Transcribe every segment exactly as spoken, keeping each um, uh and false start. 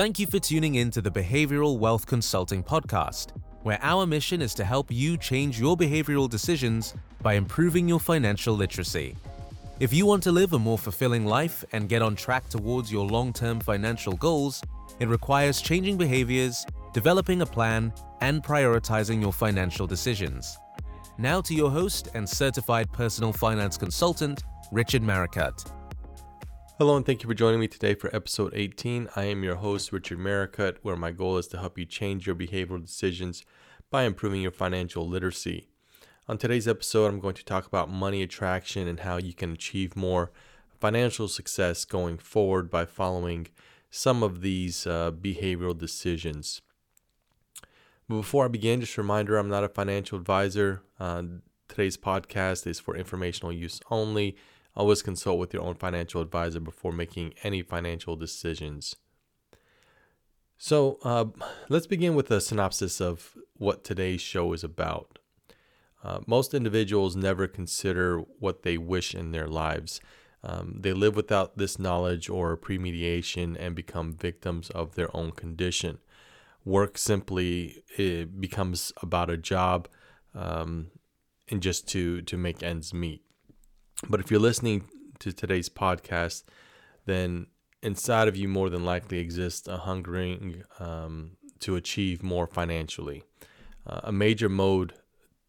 Thank you for tuning in to the Behavioural Wealth Consulting Podcast, where our mission is to help you change your behavioural decisions by improving your financial literacy. If you want to live a more fulfilling life and get on track towards your long-term financial goals, it requires changing behaviors, developing a plan, and prioritizing your financial decisions. Now to your host and certified personal finance consultant, Richard Maricutt. Hello and thank you for joining me today for episode eighteen. I am your host, Richard Maricutt, where my goal is to help you change your behavioral decisions by improving your financial literacy. On today's episode, I'm going to talk about money attraction and how you can achieve more financial success going forward by following some of these uh, behavioral decisions. But before I begin, just a reminder, I'm not a financial advisor. Uh, today's podcast is for informational use only. Always consult with your own financial advisor before making any financial decisions. So uh, let's begin with a synopsis of what today's show is about. Uh, most individuals never consider what they wish in their lives. Um, they live without this knowledge or premeditation and become victims of their own condition. Work simply it becomes about a job um, and just to, to make ends meet. But if you're listening to today's podcast, then inside of you more than likely exists a hungering um, to achieve more financially. Uh, a major mode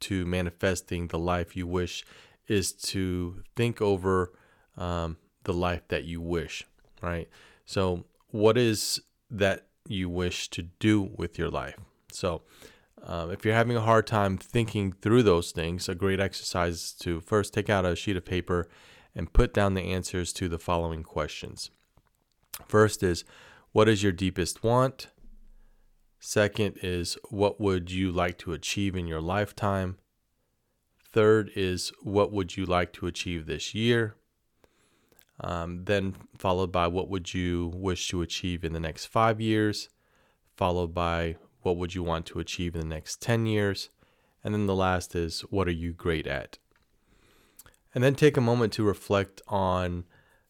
to manifesting the life you wish is to think over um, the life that you wish, right? So what is that you wish to do with your life? So Um, if you're having a hard time thinking through those things, a great exercise is to first take out a sheet of paper and put down the answers to the following questions. First is, what is your deepest want? Second is, what would you like to achieve in your lifetime? Third is, what would you like to achieve this year? Um, then followed by, what would you wish to achieve in the next five years? Followed by, what would you want to achieve in the next ten years? And then the last is, what are you great at? And then take a moment to reflect on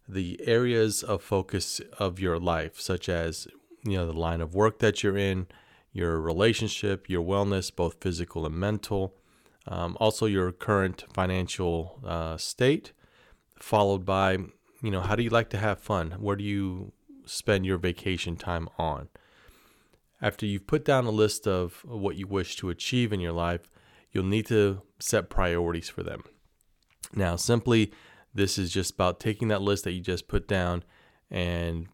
the areas of focus of your life, such as, you know, the line of work that you're in, your relationship, your wellness, both physical and mental, um, also your current financial uh, state, followed by, you know, how do you like to have fun? Where do you spend your vacation time on? After you've put down a list of what you wish to achieve in your life, you'll need to set priorities for them. Now, simply, this is just about taking that list that you just put down and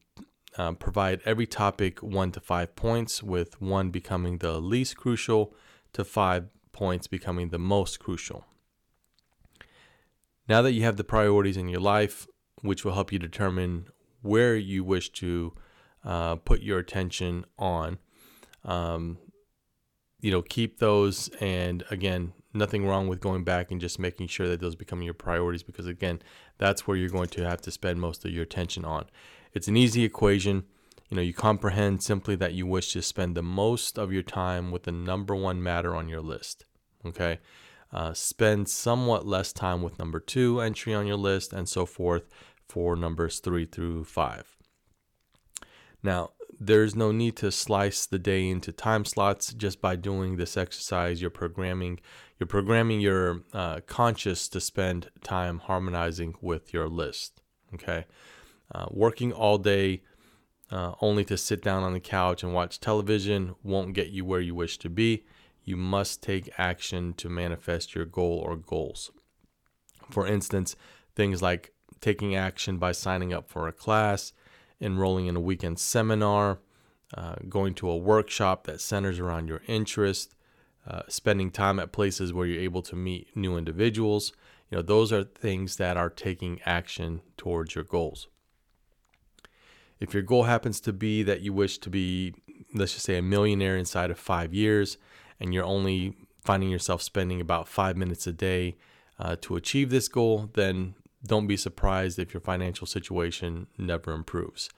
um, provide every topic one to five points, with one becoming the least crucial to five points becoming the most crucial. Now that you have the priorities in your life, which will help you determine where you wish to uh, put your attention on, Um, you know, keep those. And again, nothing wrong with going back and just making sure that those become your priorities, because again, that's where you're going to have to spend most of your attention on. It's an easy equation. You know, you comprehend simply that you wish to spend the most of your time with the number one matter on your list. Okay. Uh, spend somewhat less time with number two entry on your list, and so forth for numbers three through five. Now, there's no need to slice the day into time slots. Just by doing this exercise, you're programming you're programming your uh, conscious to spend time harmonizing with your list. Okay, uh, working all day uh, only to sit down on the couch and watch television won't get you where you wish to be. You must take action to manifest your goal or goals. For instance, things like taking action by signing up for a class, enrolling in a weekend seminar, uh, going to a workshop that centers around your interest, uh, spending time at places where you're able to meet new individuals. You know, those are things that are taking action towards your goals. If your goal happens to be that you wish to be, let's just say, a millionaire inside of five years, and you're only finding yourself spending about five minutes a day uh, to achieve this goal, then don't be surprised if your financial situation never improves.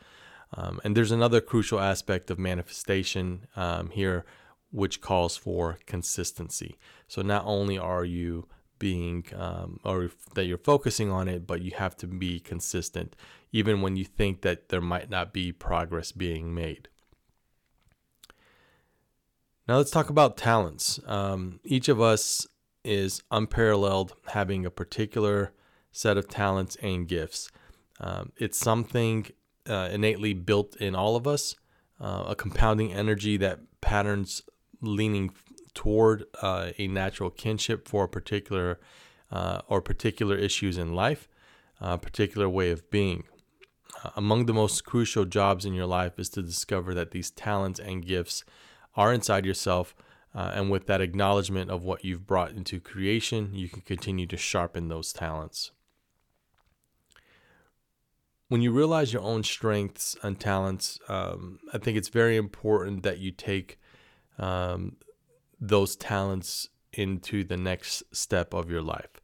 Um, and there's another crucial aspect of manifestation um, here, which calls for consistency. So not only are you being, um, or that you're focusing on it, but you have to be consistent, even when you think that there might not be progress being made. Now let's talk about talents. Um, each of us is unparalleled, having a particular set of talents and gifts. Um, it's something uh, innately built in all of us, uh, a compounding energy that patterns leaning toward uh, a natural kinship for a particular uh, or particular issues in life, a particular way of being. Uh, among the most crucial jobs in your life is to discover that these talents and gifts are inside yourself, uh, and with that acknowledgement of what you've brought into creation, you can continue to sharpen those talents. When you realize your own strengths and talents, um, I think it's very important that you take um, those talents into the next step of your life.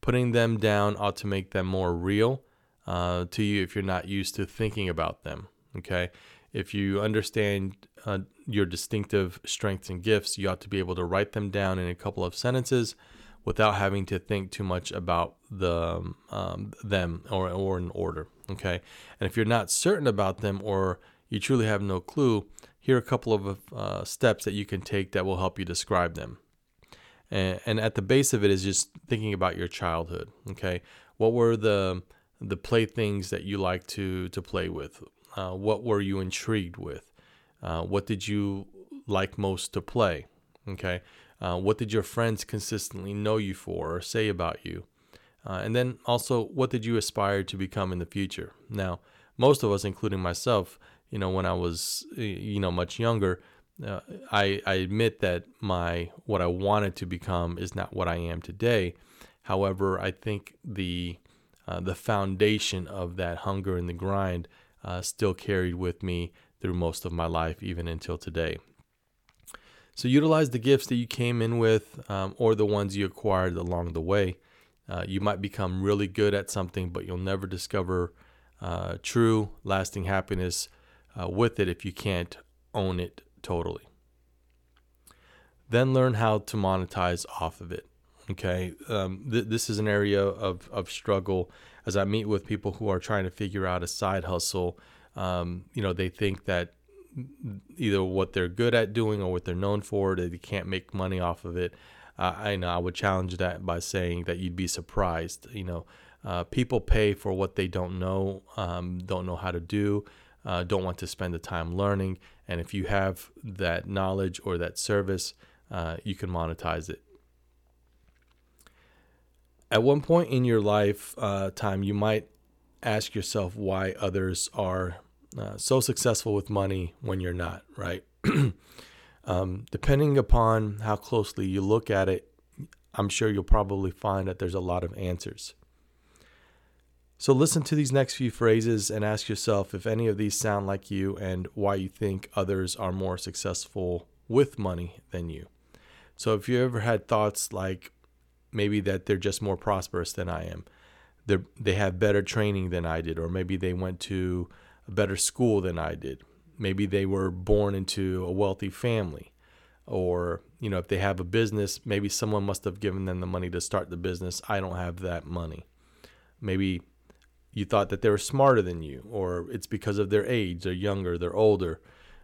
Putting them down ought to make them more real uh, to you if you're not used to thinking about them, okay? If you understand uh, your distinctive strengths and gifts, you ought to be able to write them down in a couple of sentences without having to think too much about the um, them or, or in order, okay? And if you're not certain about them or you truly have no clue, here are a couple of uh, steps that you can take that will help you describe them. And, and at the base of it is just thinking about your childhood, okay? What were the the playthings that you liked to, to play with? Uh, what were you intrigued with? Uh, what did you like most to play? Okay. Uh, what did your friends consistently know you for or say about you? Uh, and then also, what did you aspire to become in the future? Now, most of us, including myself, you know, when I was, you know, much younger, uh, I, I admit that my what I wanted to become is not what I am today. However, I think the uh, the foundation of that hunger and the grind Uh, still carried with me through most of my life, even until today. So utilize the gifts that you came in with um, or the ones you acquired along the way. Uh, you might become really good at something, but you'll never discover uh, true, lasting happiness uh, with it if you can't own it totally. Then learn how to monetize off of it. Okay, um, th- this is an area of, of struggle. As I meet with people who are trying to figure out a side hustle, um, you know, they think that either what they're good at doing or what they're known for, that they can't make money off of it. Uh, I know I would challenge that by saying that you'd be surprised. You know, uh, people pay for what they don't know, um, don't know how to do, uh, don't want to spend the time learning. And if you have that knowledge or that service, uh, you can monetize it. At one point in your life uh, time, you might ask yourself why others are uh, so successful with money when you're not, right? um, depending upon how closely you look at it, I'm sure you'll probably find that there's a lot of answers. So listen to these next few phrases and ask yourself if any of these sound like you and why you think others are more successful with money than you. So if you ever had thoughts like, maybe that they're just more prosperous than I am. They they have better training than I did, or maybe they went to a better school than I did. Maybe they were born into a wealthy family, or you know, if they have a business, maybe someone must have given them the money to start the business. I don't have that money. Maybe you thought that they were smarter than you, or it's because of their age. They're younger. They're older,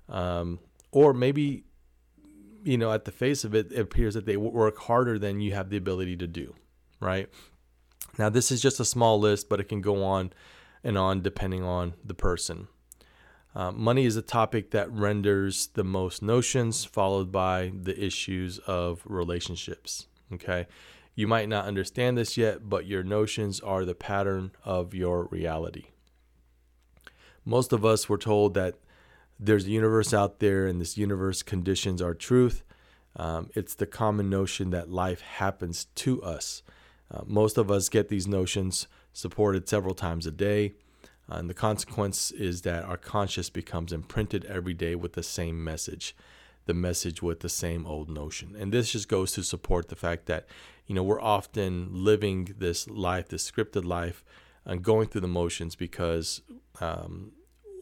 um, or maybe. You know, at the face of it, it appears that they work harder than you have the ability to do, right? Now, this is just a small list, but it can go on and on depending on the person. Uh, money is a topic that renders the most notions, followed by the issues of relationships, okay? You might not understand this yet, but your notions are the pattern of your reality. Most of us were told that there's a universe out there, and this universe conditions our truth. Um, it's the common notion that life happens to us. Uh, most of us get these notions supported several times a day, uh, and the consequence is that our conscious becomes imprinted every day with the same message, the message with the same old notion. And this just goes to support the fact that, you know, we're often living this life, this scripted life, and going through the motions because um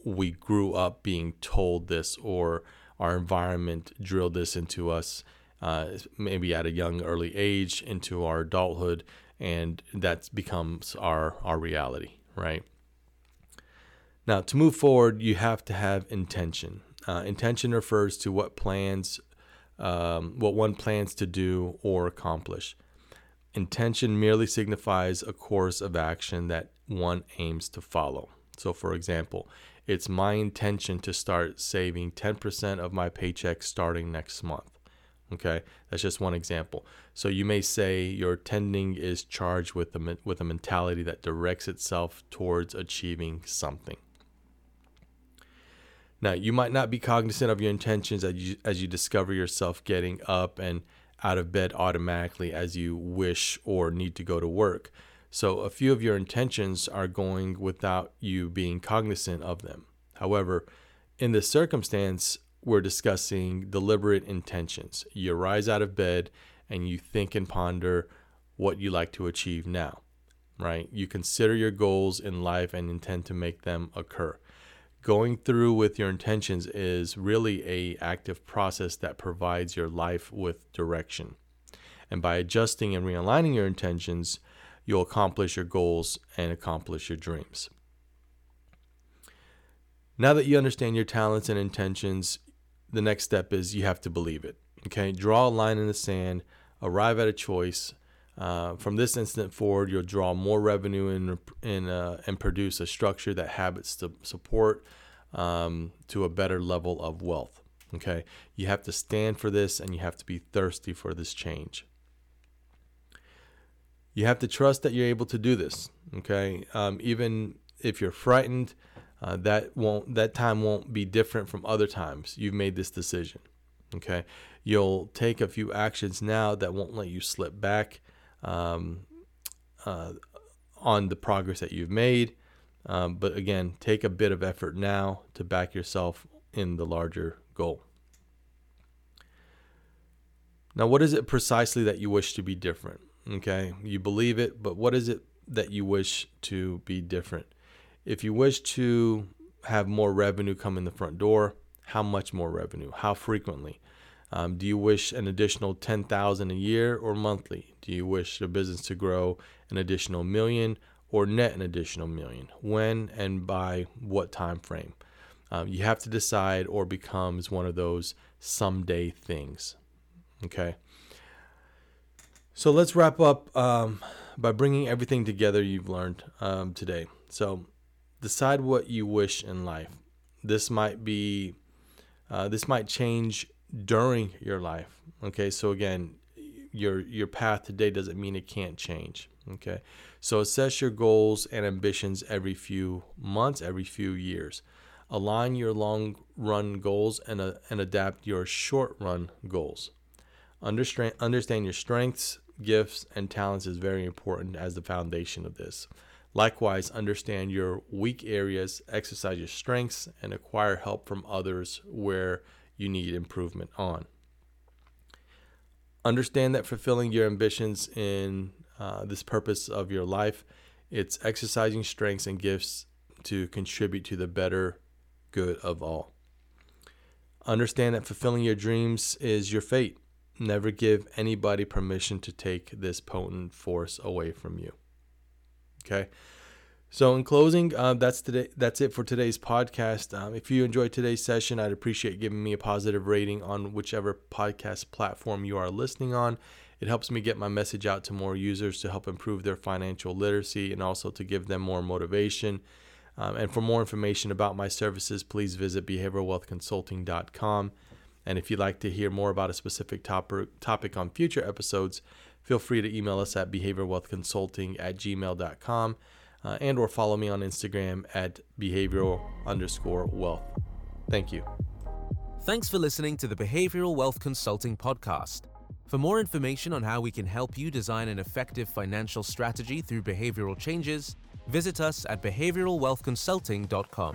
we grew up being told this, or our environment drilled this into us, uh, maybe at a young, early age into our adulthood, and that becomes our, our reality, right? Now, to move forward, you have to have intention. Uh, intention refers to what plans um, what one plans to do or accomplish. Intention merely signifies a course of action that one aims to follow. So for example, it's my intention to start saving ten percent of my paycheck starting next month. Okay, that's just one example. So you may say your tending is charged with a, with a mentality that directs itself towards achieving something. Now, you might not be cognizant of your intentions as you, as you discover yourself getting up and out of bed automatically as you wish or need to go to work. So a few of your intentions are going without you being cognizant of them. However, in this circumstance, we're discussing deliberate intentions. You rise out of bed and you think and ponder what you like to achieve now, right? You consider your goals in life and intend to make them occur. Going through with your intentions is really an active process that provides your life with direction. And by adjusting and realigning your intentions, you'll accomplish your goals and accomplish your dreams. Now that you understand your talents and intentions, the next step is you have to believe it. Okay, draw a line in the sand, arrive at a choice. Uh, from this instant forward, you'll draw more revenue and and, uh, and produce a structure that habits to support um, to a better level of wealth. Okay, you have to stand for this and you have to be thirsty for this change. You have to trust that you're able to do this, okay? Um, even if you're frightened, uh, that won't that time won't be different from other times you've made this decision, okay? You'll take a few actions now that won't let you slip back um, uh, on the progress that you've made. Um, but again, take a bit of effort now to back yourself in the larger goal. Now, what is it precisely that you wish to be different? Okay, you believe it, but what is it that you wish to be different? If you wish to have more revenue come in the front door, how much more revenue? How frequently? Um, do you wish an additional ten thousand dollars a year or monthly? Do you wish your business to grow an additional million or net an additional million? When and by what time frame? Um, you have to decide, or becomes one of those someday things. Okay. So let's wrap up um, by bringing everything together you've learned um, today. So decide what you wish in life. This might be, uh, this might change during your life. Okay, so again, your your path today doesn't mean it can't change. Okay, so assess your goals and ambitions every few months, every few years. Align your long-run goals and uh, and adapt your short-run goals. Understand understand your strengths, gifts, and talents is very important as the foundation of this. Likewise, understand your weak areas, exercise your strengths, and acquire help from others where you need improvement on. Understand that fulfilling your ambitions in uh, this purpose of your life, it's exercising strengths and gifts to contribute to the better good of all. Understand that fulfilling your dreams is your fate. Never give anybody permission to take this potent force away from you. Okay. So in closing, uh, that's today. That's it for today's podcast. Um, if you enjoyed today's session, I'd appreciate giving me a positive rating on whichever podcast platform you are listening on. It helps me get my message out to more users to help improve their financial literacy and also to give them more motivation. Um, and for more information about my services, please visit behavioral wealth consulting dot com. And if you'd like to hear more about a specific topic on future episodes, feel free to email us at behavioral wealth consulting at gmail dot com uh, and or follow me on Instagram at behavioral underscore wealth. Thank you. Thanks for listening to the Behavioral Wealth Consulting Podcast. For more information on how we can help you design an effective financial strategy through behavioral changes, visit us at behavioral wealth consulting dot com.